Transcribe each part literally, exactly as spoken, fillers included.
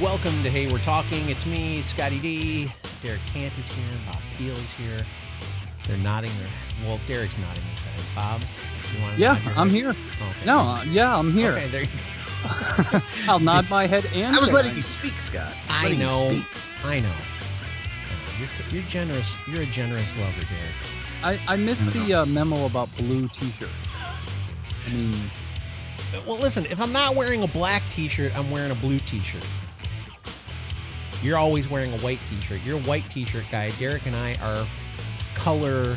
welcome to Hey We're Talking. It's me, Scotty D. Derek Cant is here. Bob Peel is here. They're nodding. Their, well, Derek's nodding his head. Bob, you want to yeah, nod your I'm head? Here. Oh, okay. No, uh, yeah, I'm here. Okay, there you go. I'll nod Did, my head and I was letting you speak, Scott. I know. Speak. I know. I know. You're, you're generous. You're a generous lover, Derek. I, I missed I the uh, memo about blue t-shirt. I mean... Well, listen, if I'm not wearing a black t-shirt, I'm wearing a blue t-shirt. You're always wearing a white t-shirt. You're a white t-shirt guy. Derek and I are color...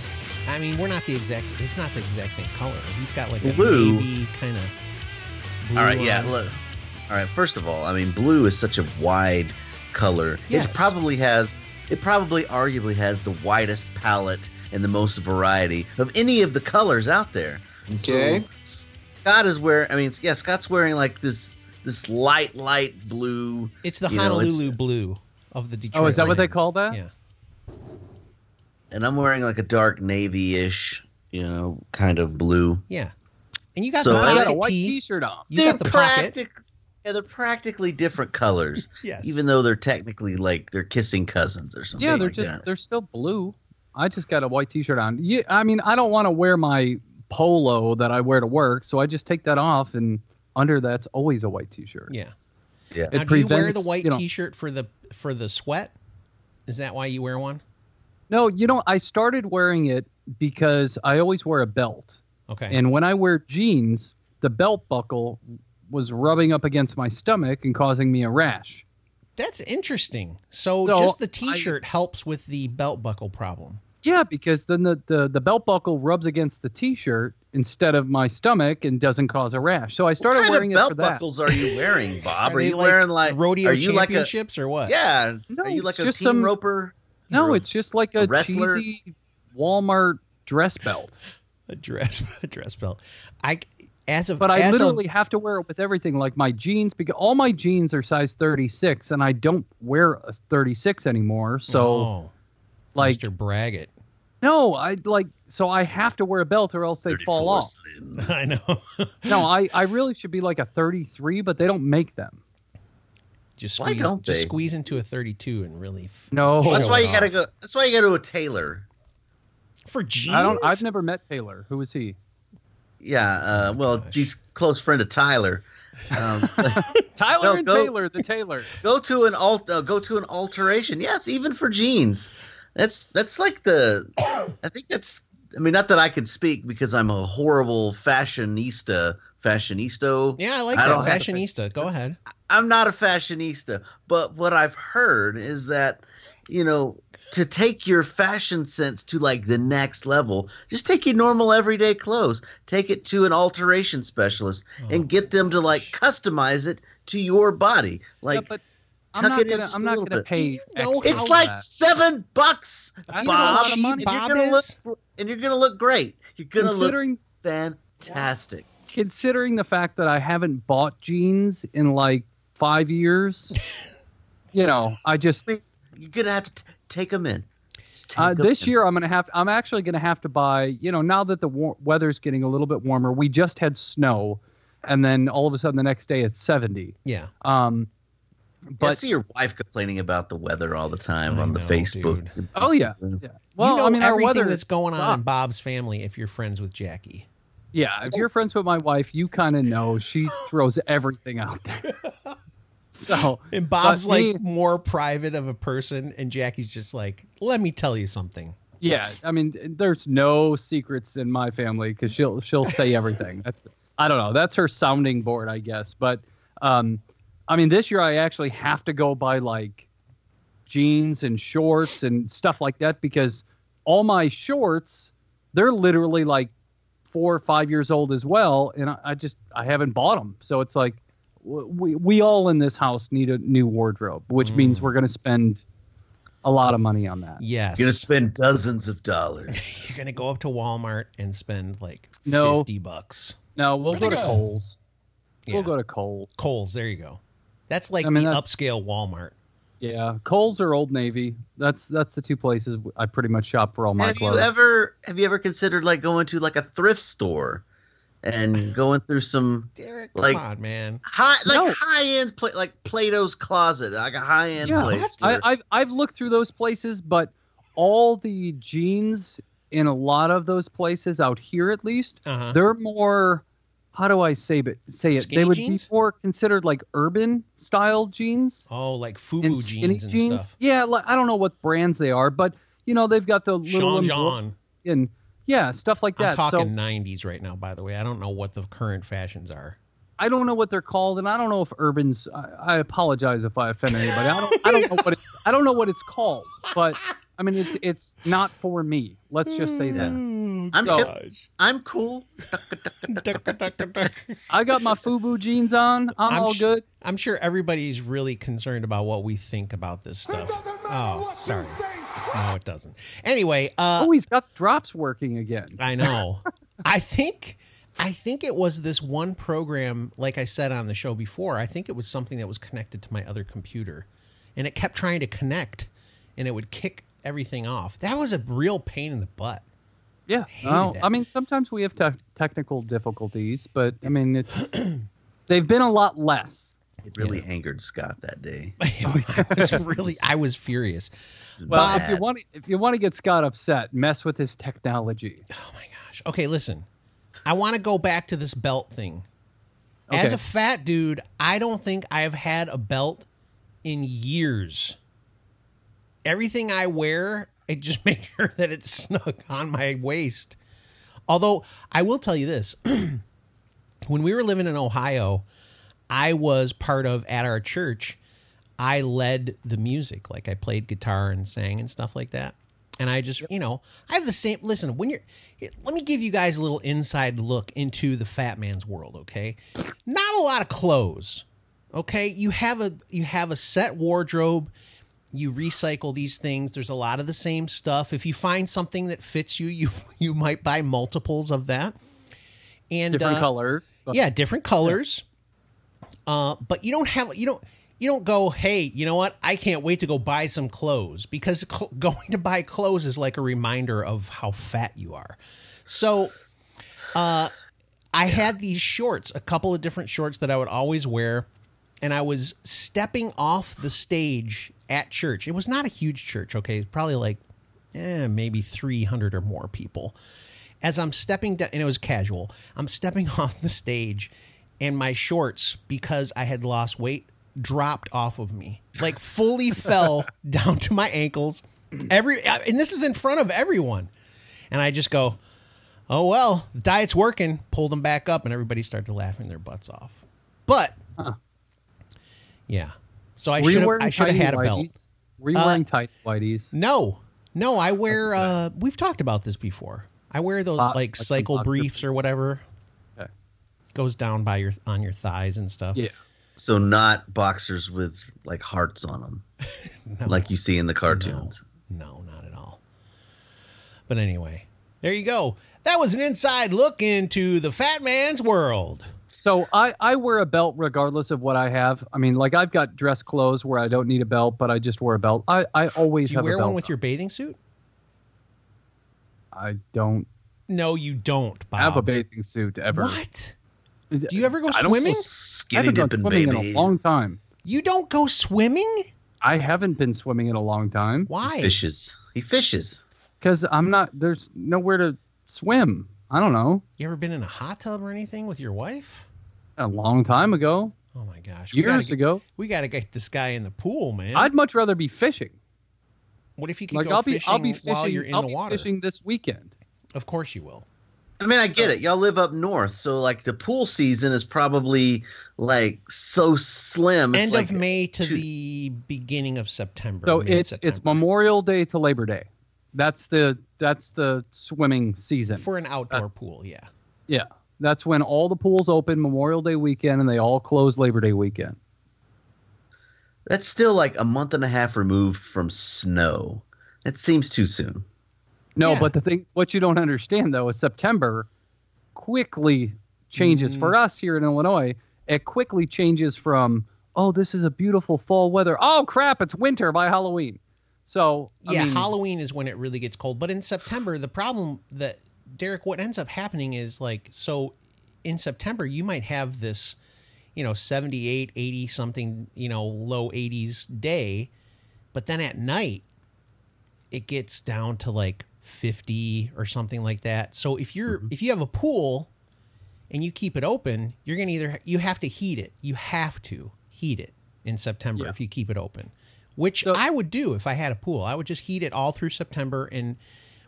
I mean, we're not the exact... It's not the exact same color. He's got like a blue. Navy kind of... All right, yeah. Look. All right, first of all, I mean, blue is such a wide color. Yes. It probably has... It probably arguably has the widest palette and the most variety of any of the colors out there. Okay. So, Scott is wearing, I mean, yeah, Scott's wearing like this this light, light blue. It's the Honolulu know, it's, blue of the Detroit. Oh, is that Lions. What they call that? Yeah. And I'm wearing like a dark navy-ish, you know, kind of blue. Yeah. And you got so, the pocket I got a white t-shirt on. You they're got the practic- pocket. Yeah, they're practically different colors. Yes. Even though they're technically like they're kissing cousins or something. Yeah, they're like just that. They're still blue. I just got a white t-shirt on. Yeah, I mean, I don't want to wear my polo that I wear to work, so I just take that off, and under that's always a white t-shirt. Yeah, yeah. Now, it do prevents, you wear the white you know, t-shirt for the for the sweat? Is that why you wear one? No, you know, I started wearing it because I always wear a belt. Okay. And when I wear jeans, the belt buckle was rubbing up against my stomach and causing me a rash. That's interesting. So, so just the t-shirt I, helps with the belt buckle problem. Yeah, because then the, the, the belt buckle rubs against the t-shirt instead of my stomach and doesn't cause a rash. So I started what kind wearing of belt it for that. Buckles are you wearing, Bob? Are, are you like wearing like rodeo are you championships like a, or what? Yeah, no, are you like a team some, roper? No, it's just like a, a cheesy Walmart dress belt. a dress a dress belt. I as of, but I as literally of, have to wear it with everything, like my jeans, because all my jeans are size thirty-six, and I don't wear a thirty-six anymore. So. Oh. Like, Mister Braggett. No, I like so I have to wear a belt or else they fall off. Slim. I know. no, I, I really should be like a thirty-three, but they don't make them. Just squeeze, why don't just they? Squeeze into a thirty-two and really. F- no, well, that's why you off. Gotta go. That's why you gotta go to a tailor. For jeans, I don't, I've never met Taylor. Who is he? Yeah, uh, well, Gosh. He's close friend of Tyler. Um, Tyler no, and go, Taylor, the Taylors. Go to an alt. Uh, go to an alteration. Yes, even for jeans. That's that's like the I think that's I mean not that I could speak because I'm a horrible fashionista fashionisto. Yeah, I like I that fashionista. Have, Go ahead. I'm not a fashionista, but what I've heard is that you know to take your fashion sense to like the next level, just take your normal everyday clothes, take it to an alteration specialist oh, and get them gosh. to like customize it to your body. Like yeah, but- I'm not, gonna, I'm not going to pay. It's like that. seven bucks, That's Bob. Cheap and, Bob you're gonna look, and you're going to look great. You're going to look fantastic. Considering the fact that I haven't bought jeans in like five years, you know, I just. You're going to have to t- take them in. Take uh, them this in. year, I'm going to have. I'm actually going to have to buy, you know, now that the war- weather's getting a little bit warmer, we just had snow. And then all of a sudden the next day it's seventy. Yeah. Um. But, I see your wife complaining about the weather all the time I on know, the Facebook. Dude. Oh yeah. yeah. Well, you know I mean, everything our weather that's going on sucks. in Bob's family. If you're friends with Jackie, yeah, if you're friends with my wife, you kind of know she throws everything out there. So and Bob's like me, more private of a person, and Jackie's just like, let me tell you something. Yeah, I mean, there's no secrets in my family because she'll she'll say everything. That's, I don't know. That's her sounding board, I guess. But. um I mean, this year I actually have to go buy like jeans and shorts and stuff like that because all my shorts, they're literally like four or five years old as well. And I, I just, I haven't bought them. So it's like we, we all in this house need a new wardrobe, which mm. means we're going to spend a lot of money on that. Yes. You're going to spend dozens of dollars. You're going to go up to Walmart and spend like no, fifty bucks. No, we'll go to Kohl's. Yeah. We'll go to Kohl's. Kohl's. There you go. That's like I mean, the that's, upscale Walmart. Yeah, Kohl's or Old Navy. That's that's the two places I pretty much shop for all my have clothes. Have you ever have you ever considered like going to like a thrift store and going through some Derek, like, come on, man. High, like no. high end, pla- like Plato's Closet, like a high end yeah, place. I, I've I've looked through those places, but all the jeans in a lot of those places out here, at least, uh-huh. they're more. How do I say it? Say it. Skinny they would jeans? Be more considered like urban style jeans. Oh, like FUBU and jeans and jeans. Stuff. Yeah, like, I don't know what brands they are, but you know they've got the little Sean John and yeah, stuff like that. I'm talking so, nineties right now, by the way. I don't know what the current fashions are. I don't know what they're called, and I don't know if urbans. I, I apologize if I offend anybody. I don't. I don't know what. It, I don't know what it's called, but I mean it's it's not for me. Let's just say that. I'm so, hip. I'm cool. I got my FUBU jeans on. I'm, I'm all good. Sh- I'm sure everybody's really concerned about what we think about this stuff. It doesn't matter oh, what sorry. You think. No, it doesn't. Anyway, uh, oh, he's got drops working again. I know. I think. I think it was this one program. Like I said on the show before, I think it was something that was connected to my other computer, and it kept trying to connect, and it would kick everything off. That was a real pain in the butt. Yeah, I, I mean, sometimes we have te- technical difficulties, but I mean, it's they've been a lot less. It really yeah. angered Scott that day. I was really, I was furious. Well, Bad. if you want, to, if you want to get Scott upset, mess with his technology. Oh my gosh! Okay, listen, I want to go back to this belt thing. Okay. As a fat dude, I don't think I've had a belt in years. Everything I wear. I just make sure that it's snug on my waist. Although, I will tell you this. When we were living in Ohio, I was part of, at our church, I led the music. Like, I played guitar and sang and stuff like that. And I just, you know, I have the same... Listen, when you're... Let me give you guys a little inside look into the fat man's world, okay? Not a lot of clothes, okay? You have a you have a set wardrobe... You recycle these things. There's a lot of the same stuff. If you find something that fits you, you you might buy multiples of that. And different uh, colors. Yeah, different colors. Uh, but you don't have you don't you don't go, hey, you know what? I can't wait to go buy some clothes, because cl- going to buy clothes is like a reminder of how fat you are. So, uh, I yeah. had these shorts, a couple of different shorts that I would always wear, and I was stepping off the stage. At church. It was not a huge church, okay? Probably like eh, maybe three hundred or more people. As I'm stepping down, and it was casual, I'm stepping off the stage, and my shorts, because I had lost weight, dropped off of me. Like, fully fell down to my ankles. Every And this is in front of everyone. And I just go, oh, well, the diet's working. Pulled them back up, and everybody started laughing their butts off. But, huh. yeah. So I should I should have had a belt. Whiteys? Were you uh, wearing tight whiteys? No, no. I wear. Uh, we've talked about this before. I wear those Bob, like cycle like briefs or whatever. Okay. Goes down by your on your thighs and stuff. Yeah. So not boxers with like hearts on them, no. like you see in the cartoons. No. no, not at all. But anyway, there you go. That was an inside look into the fat man's world. So I, I wear a belt regardless of what I have. I mean, like I've got dress clothes where I don't need a belt, but I just wear a belt. I, I always have a belt. Do you wear one with your bathing suit? I don't. No, you don't, Bob. I have a bathing suit ever. What? Do you ever go swimming? I don't skinny dipping, baby. I haven't gone swimming in a long time. You don't go swimming? I haven't been swimming in a long time. Why? He fishes. He fishes. Because I'm not, there's nowhere to swim. I don't know. You ever been in a hot tub or anything with your wife? A long time ago. Oh, my gosh. Years we gotta get, ago. We got to get this guy in the pool, man. I'd much rather be fishing. What if you could like, go I'll fishing, be, I'll be fishing while you're in I'll the be water? Fishing this weekend. Of course you will. I mean, I get it. Y'all live up north, so, like, the pool season is probably, like, so slim. It's End like of May to two... the beginning of September. So it's September. It's Memorial Day to Labor Day. That's the that's the swimming season. For an outdoor uh, pool, yeah. Yeah. That's when all the pools open Memorial Day weekend, and they all close Labor Day weekend. That's still like a month and a half removed from snow. That seems too soon. No, yeah. but the thing, what you don't understand, though, is September quickly changes. Mm. For us here in Illinois, it quickly changes from, oh, this is a beautiful fall weather. Oh, crap, it's winter by Halloween. So I Yeah, mean, Halloween is when it really gets cold. But in September, the problem that... Derek, what ends up happening is like, so in September, you might have this, you know, seventy-eight, eighty something, you know, low eighties day. But then at night, it gets down to like fifty or something like that. So if you're, mm-hmm. if you have a pool and you keep it open, you're going to either, you have to heat it. You have to heat it in September yeah. if you keep it open, which so, I would do if I had a pool. I would just heat it all through September. And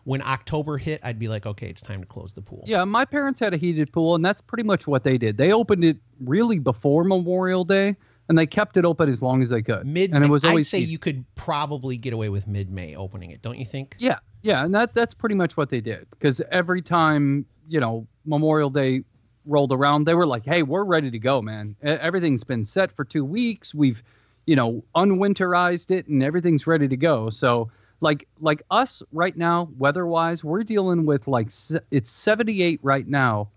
when October hit, I'd be like, okay, it's time to close the pool. Yeah, my parents had a heated pool, and that's pretty much what they did. They opened it really before Memorial Day, and they kept it open as long as they could. Mid, and it was always I'd say heated. You could probably get away with mid-May opening it, don't you think? Yeah, yeah, and that that's pretty much what they did, because every time, you know, Memorial Day rolled around, they were like, hey, we're ready to go, man. Everything's been set for two weeks. We've, you know, unwinterized it, and everything's ready to go. So, like, like us right now, weather-wise, we're dealing with, like, it's seventy-eight right now.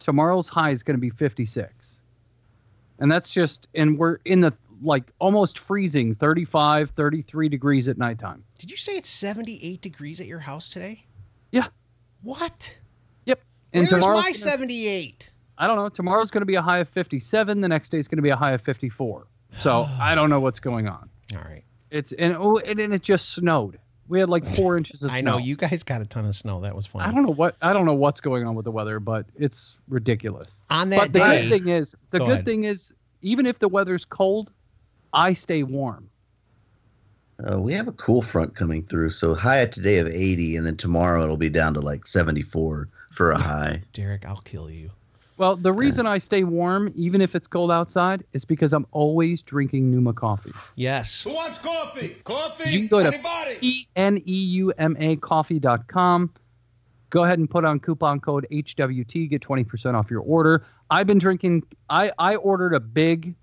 Tomorrow's high is going to be fifty-six. And that's just, and we're in the, like, almost freezing, thirty-five, thirty-three degrees at nighttime. Did you say it's seventy-eight degrees at your house today? Yeah. What? Yep. And where's my seventy-eight? I don't know. Tomorrow's going to be a high of fifty-seven. The next day's going to be a high of fifty-four. So I don't know what's going on. All right. It's and oh, and, and it just snowed. We had like four inches of snow. I know. You guys got a ton of snow. That was funny. I don't know what I don't know what's going on with the weather, but it's ridiculous. On that but day, the good thing is the go good ahead. thing is even if the weather's cold, I stay warm. Uh, we have a cool front coming through, so high today of eighty, and then tomorrow it'll be down to like seventy-four for a high. Derek, I'll kill you. Well, the reason I stay warm, even if it's cold outside, is because I'm always drinking Pneuma coffee. Yes. Who wants coffee? Coffee? You can go Anybody? to pneuma coffee dot com. Go ahead and put on coupon code H W T. Get twenty percent off your order. I've been drinking. I, I ordered a big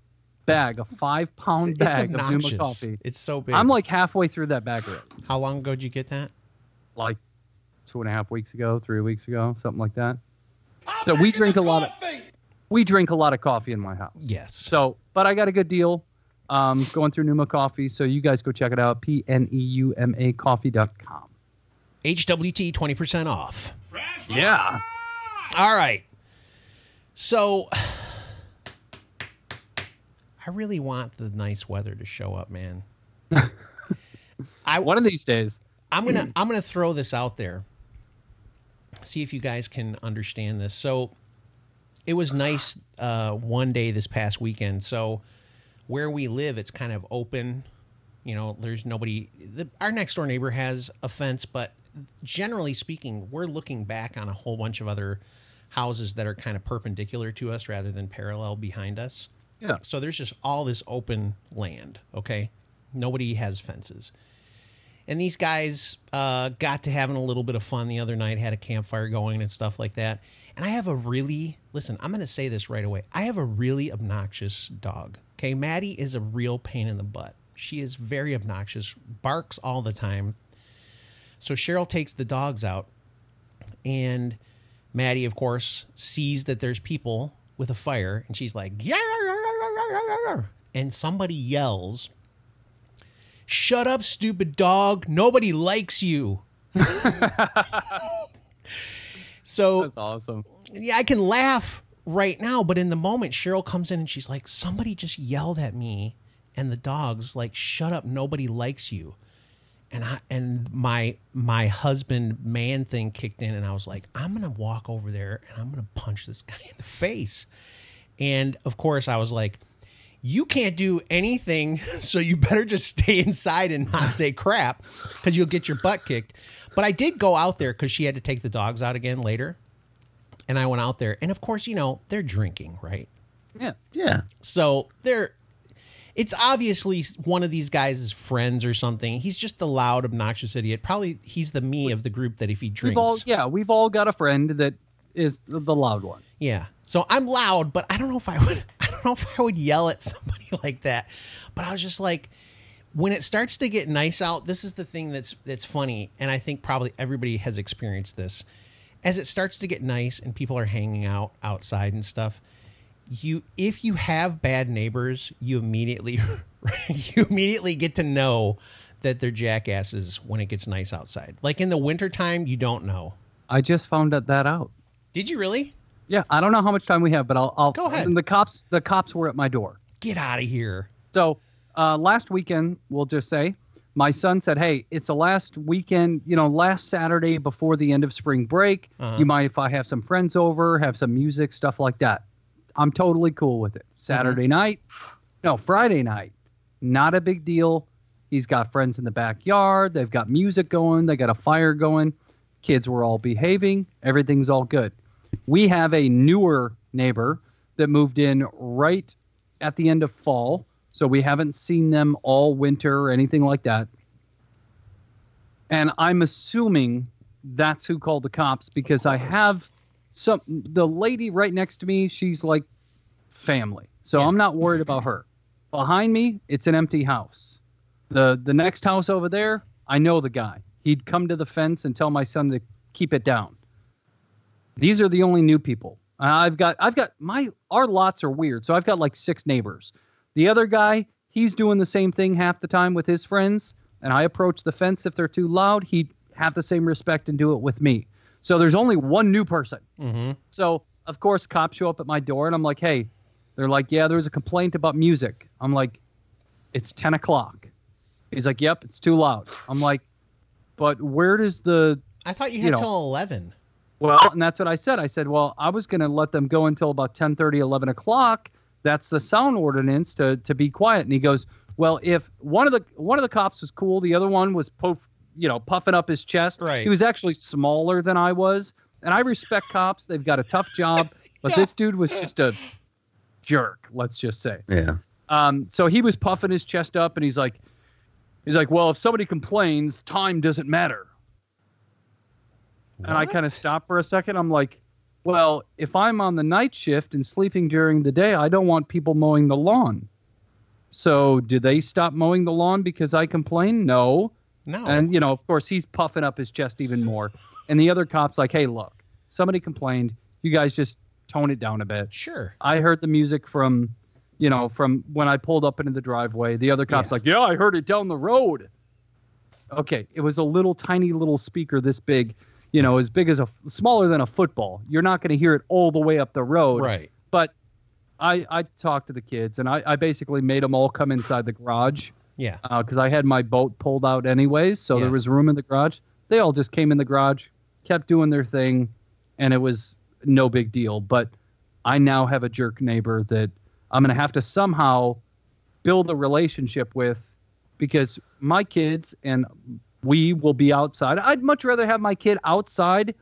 bag, a five-pound bag it's of Pneuma coffee. It's so big. I'm like halfway through that bag right now. How long ago did you get that? Like two and a half weeks ago, three weeks ago, something like that. So we drink a lot of we drink a lot of coffee in my house. Yes. So, but I got a good deal um, going through Pneuma Coffee. So you guys go check it out. P N E U M A coffee dot com. H W T twenty percent off. Yeah. All right. So I really want the nice weather to show up, man. I one of these days. I'm gonna I'm gonna throw this out there. See if you guys can understand this. So it was nice uh, one day this past weekend. So where we live, it's kind of open. You know, there's nobody. The, our next door neighbor has a fence, but generally speaking, we're looking back on a whole bunch of other houses that are kind of perpendicular to us rather than parallel behind us. Yeah. So there's just all this open land. Okay. Nobody has fences. And these guys uh, got to having a little bit of fun the other night, had a campfire going and stuff like that. And I have a really, listen, I'm going to say this right away. I have a really obnoxious dog. Okay, Maddie is a real pain in the butt. She is very obnoxious, barks all the time. So Cheryl takes the dogs out. And Maddie, of course, sees that there's people with a fire. And she's like, yar, yar, yar. And somebody yells, "Shut up, stupid dog. Nobody likes you." So that's awesome. Yeah, I can laugh right now, but in the moment, Cheryl comes in and she's like, "Somebody just yelled at me, and the dog's like, 'Shut up, nobody likes you.'" And I and my my husband man thing kicked in, and I was like, "I'm gonna walk over there and I'm gonna punch this guy in the face." And of course, I was like, "You can't do anything, so you better just stay inside and not say crap, because you'll get your butt kicked." But I did go out there because she had to take the dogs out again later. And I went out there. And, of course, you know, they're drinking, right? Yeah. Yeah. So they're it's obviously one of these guys' friends or something. He's just the loud, obnoxious idiot. Probably he's the me of the group that if he drinks. We've all, yeah, we've all got a friend that is the loud one. Yeah. So I'm loud, but I don't know if I would... I don't know if I would yell at somebody like that, but I was just like, when it starts to get nice out, this is the thing that's that's funny, and I think probably everybody has experienced this. As it starts to get nice and people are hanging out outside and stuff, you if you have bad neighbors, you immediately you immediately get to know that they're jackasses when it gets nice outside. Like in the wintertime, you don't know. I just found that out. Did you really? Yeah, I don't know how much time we have, but I'll, I'll go ahead. And the cops, the cops were at my door. Get out of here. So uh, last weekend, we'll just say, my son said, "Hey, it's the last weekend, you know, last Saturday before the end of spring break. Uh-huh. You mind if I have some friends over, have some music, stuff like that?" I'm totally cool with it. Saturday uh-huh. night, no, Friday night, not a big deal. He's got friends in the backyard. They've got music going. They got a fire going. Kids were all behaving. Everything's all good. We have a newer neighbor that moved in right at the end of fall. So we haven't seen them all winter or anything like that. And I'm assuming that's who called the cops, because I have some, the lady right next to me, she's like family. So yeah. I'm not worried about her. Behind me, it's an empty house. The the next house over there, I know the guy. He'd come to the fence and tell my son to keep it down. These are the only new people. I've got I've got my our lots are weird. So I've got like six neighbors. The other guy, he's doing the same thing half the time with his friends, and I approach the fence if they're too loud, he'd have the same respect and do it with me. So there's only one new person. Mm-hmm. So, of course, cops show up at my door, and I'm like, "Hey," they're like, "Yeah, there was a complaint about music." I'm like, "It's ten o'clock. He's like, "Yep, it's too loud." I'm like, "But where does the..." I thought you had you know, till eleven. Well, and that's what I said. I said, "Well, I was going to let them go until about ten thirty, eleven o'clock. That's the sound ordinance to to be quiet." And he goes, "Well, if one of the one of the cops was cool, the other one was poof, you know, puffing up his chest." Right. He was actually smaller than I was, and I respect cops. They've got a tough job, but yeah. this dude was just a jerk. Let's just say. Yeah. Um. So he was puffing his chest up, and he's like, he's like, "Well, if somebody complains, time doesn't matter." What? And I kind of stopped for a second. I'm like, "Well, if I'm on the night shift and sleeping during the day, I don't want people mowing the lawn. So do they stop mowing the lawn because I complain? No." No. And, you know, of course, he's puffing up his chest even more. And the other cop's like, "Hey, look, somebody complained. You guys just tone it down a bit." Sure. I heard the music from, you know, from when I pulled up into the driveway. The other cop's yeah. like, "Yeah, I heard it down the road." Okay. It was a little tiny little speaker this big. You know, as big as a smaller than a football. You're not going to hear it all the way up the road. Right. But I I talked to the kids, and I, I basically made them all come inside the garage. Yeah. Because uh, I had my boat pulled out anyways, so yeah. there was room in the garage. They all just came in the garage, kept doing their thing, and it was no big deal. But I now have a jerk neighbor that I'm going to have to somehow build a relationship with, because my kids and we will be outside. I'd much rather have my kid outside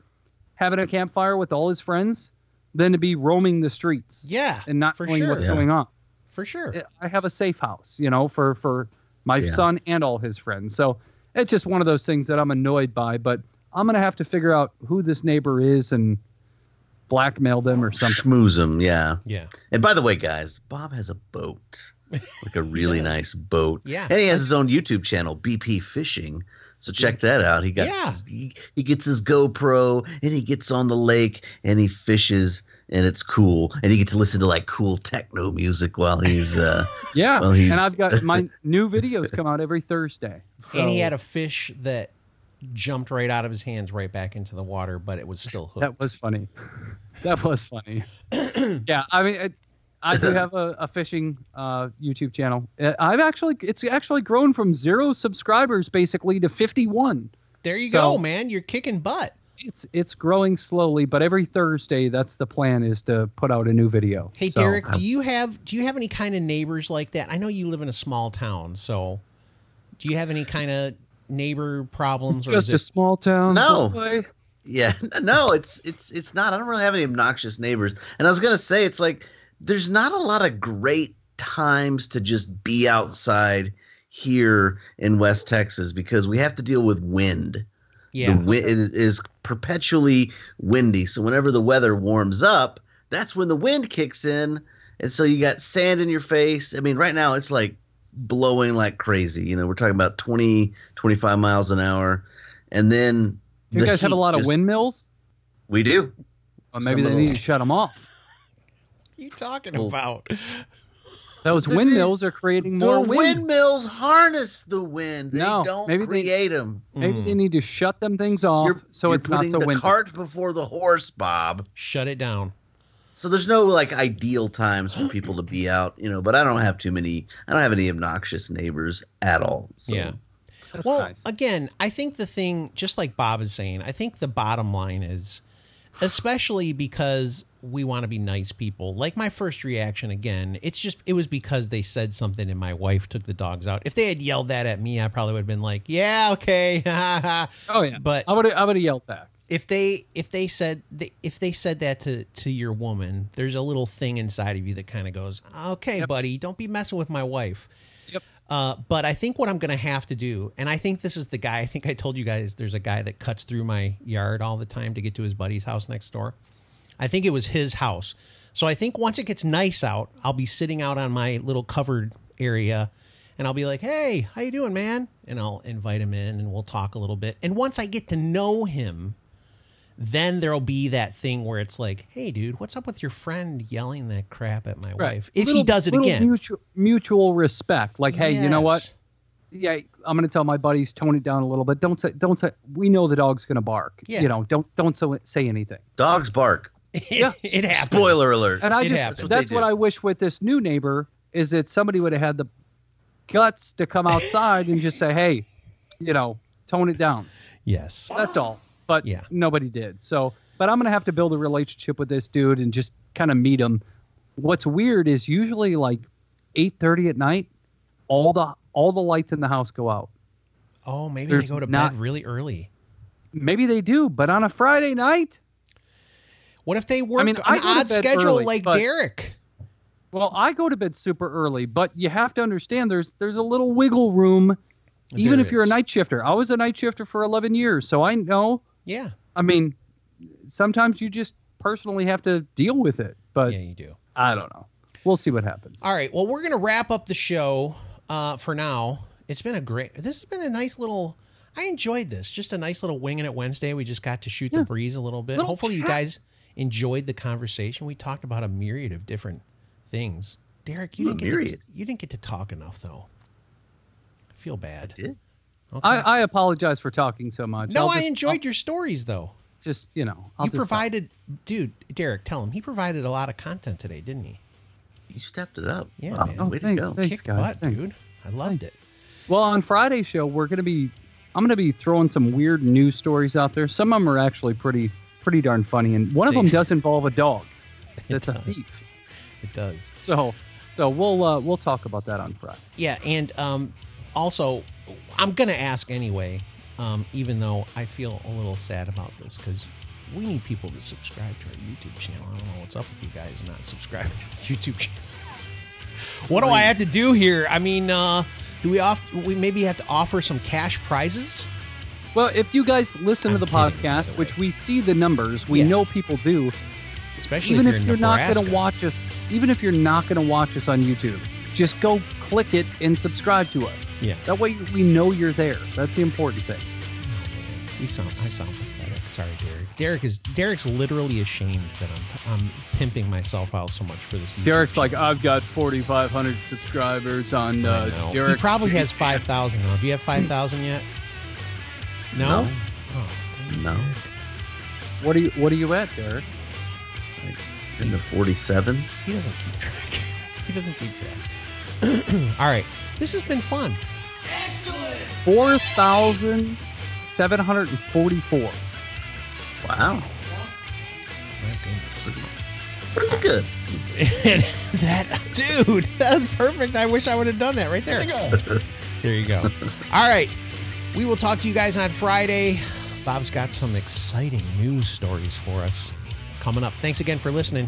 having a campfire with all his friends than to be roaming the streets. Yeah, and not knowing sure. what's yeah. going on. For sure. I have a safe house, you know, for, for my yeah. son and all his friends. So it's just one of those things that I'm annoyed by, but I'm going to have to figure out who this neighbor is and blackmail them or something. Schmooze them, yeah. Yeah. And by the way, guys, Bob has a boat, like a really yes. nice boat. Yeah. And he has his own YouTube channel, B P Fishing. So check that out. He got yeah. his, he, he gets his GoPro, and he gets on the lake, and he fishes, and it's cool. And you get to listen to like cool techno music while he's uh yeah. While he's... And I've got my new videos come out every Thursday. So. And he had a fish that jumped right out of his hands, right back into the water, but it was still hooked. That was funny. That was funny. yeah, I mean. It, I do have a, a fishing uh, YouTube channel. I've actually, it's actually grown from zero subscribers basically to fifty-one. There you so go, man. You're kicking butt. It's it's growing slowly, but every Thursday, that's the plan, is to put out a new video. Hey, so, Derek, do you have do you have any kind of neighbors like that? I know you live in a small town, so do you have any kind of neighbor problems? Or just a it... small town. No. Boy? Yeah, no, it's it's it's not. I don't really have any obnoxious neighbors, and I was gonna say it's like. There's not a lot of great times to just be outside here in West Texas because we have to deal with wind. Yeah. The wind is perpetually windy. So whenever the weather warms up, that's when the wind kicks in. And so you got sand in your face. I mean, right now it's like blowing like crazy. You know, we're talking about twenty, twenty-five miles an hour. And then you guys have a lot of just, windmills? We do. Well, maybe Some they need to shut them off. What are you talking well, about? Those windmills are creating more wind. The windmills harness the wind. They no, don't maybe create they, them. Maybe mm. they need to shut them things off you're, so you're it's not so windy. You're putting the cart before the horse, Bob. Shut it down. So there's no like ideal times for people to be out, you know, but I don't have too many, I don't have any obnoxious neighbors at all. So. Yeah. That's well, nice. Again, I think the thing, just like Bob is saying, I think the bottom line is, especially because we want to be nice people. Like my first reaction, again, it's just, it was because they said something and my wife took the dogs out. If they had yelled that at me, I probably would have been like, yeah, okay. Oh yeah. But I would have, I would have yelled back. If they, if they said, if they said that to, to your woman, there's a little thing inside of you that kind of goes, okay, yep. buddy, don't be messing with my wife. Yep. Uh, but I think what I'm going to have to do, and I think this is the guy, I think I told you guys, there's a guy that cuts through my yard all the time to get to his buddy's house next door. I think it was his house. So I think once it gets nice out, I'll be sitting out on my little covered area and I'll be like, hey, how you doing, man? And I'll invite him in and we'll talk a little bit. And once I get to know him, then there'll be that thing where it's like, hey, dude, what's up with your friend yelling that crap at my right. wife? If little, he does it again. Mutual, mutual respect. Like, yes. hey, you know what? Yeah, I'm going to tell my buddies, tone it down a little bit. Don't say, don't say, we know the dog's going to bark. Yeah. You know, don't, don't so, say anything. Dogs bark. Yeah. It happens. Spoiler alert. And I just, that's, what, that's what I wish with this new neighbor is that somebody would have had the guts to come outside and just say, hey, you know, tone it down. Yes. That's all. But yeah. nobody did. So, but I'm going to have to build a relationship with this dude and just kind of meet him. What's weird is usually like eight thirty at night, all the all the lights in the house go out. Oh, maybe There's they go to not, bed really early. Maybe they do, but on a Friday night? What if they work I mean, an I odd schedule early, like but, Derek? Well, I go to bed super early, but you have to understand there's there's a little wiggle room. Even there if you're is. a night shifter. I was a night shifter for eleven years, so I know. Yeah. I mean, sometimes you just personally have to deal with it. But yeah, you do. I don't know. We'll see what happens. All right. Well, we're going to wrap up the show uh, for now. It's been a great... This has been a nice little... I enjoyed this. Just a nice little winging it Wednesday. We just got to shoot yeah. the breeze a little bit. Little Hopefully chat. You guys enjoyed the conversation. We talked about a myriad of different things. Derek, you, didn't get, to, you didn't get to talk enough, though. Feel bad. I did. Okay. I, I apologize for talking so much. No, just, I enjoyed I'll, your stories, though. Just, you know. I'll you provided, talk. dude, Derek, tell him. He provided a lot of content today, didn't he? You stepped it up. Yeah, wow. man. Oh, Way thanks, to go. Thanks, Kick guys. butt, thanks. dude. I loved thanks. it. Well, on Friday's show, we're going to be, I'm going to be throwing some weird news stories out there. Some of them are actually pretty, pretty darn funny. And one of them does involve a dog. That's a thief. It does. So, so we'll, uh, we'll talk about that on Friday. Yeah. And, um, also, I'm going to ask anyway, um, even though I feel a little sad about this, because we need people to subscribe to our YouTube channel. I don't know what's up with you guys not subscribing to the YouTube channel. What do I have to do here? I mean, uh, do we off? We maybe have to offer some cash prizes? Well, if you guys listen I'm to the kidding, podcast, by the way. Which we see the numbers, we yeah. know people do. Especially even if you're, if you're not going to watch us, even if you're not going to watch us on YouTube. Just go click it and subscribe to us. Yeah. That way we know you're there. That's the important thing. We sound, I sound pathetic. Sorry, Derek. Derek is Derek's literally ashamed that I'm, t- I'm pimping myself out so much for this. Derek's like, I've got forty-five hundred subscribers on uh, Derek. He probably has five thousand now. Do you have five thousand yet? No? No. Oh, no. What are you, what are you at, Derek? Like in the forty-sevens? He doesn't keep track. He doesn't keep track. All right. This has been fun. Excellent. four thousand seven hundred forty-four. Wow. That's pretty, pretty good. that, dude, that was perfect. I wish I would have done that right there. There you go. All right. We will talk to you guys on Friday. Bob's got some exciting news stories for us coming up. Thanks again for listening.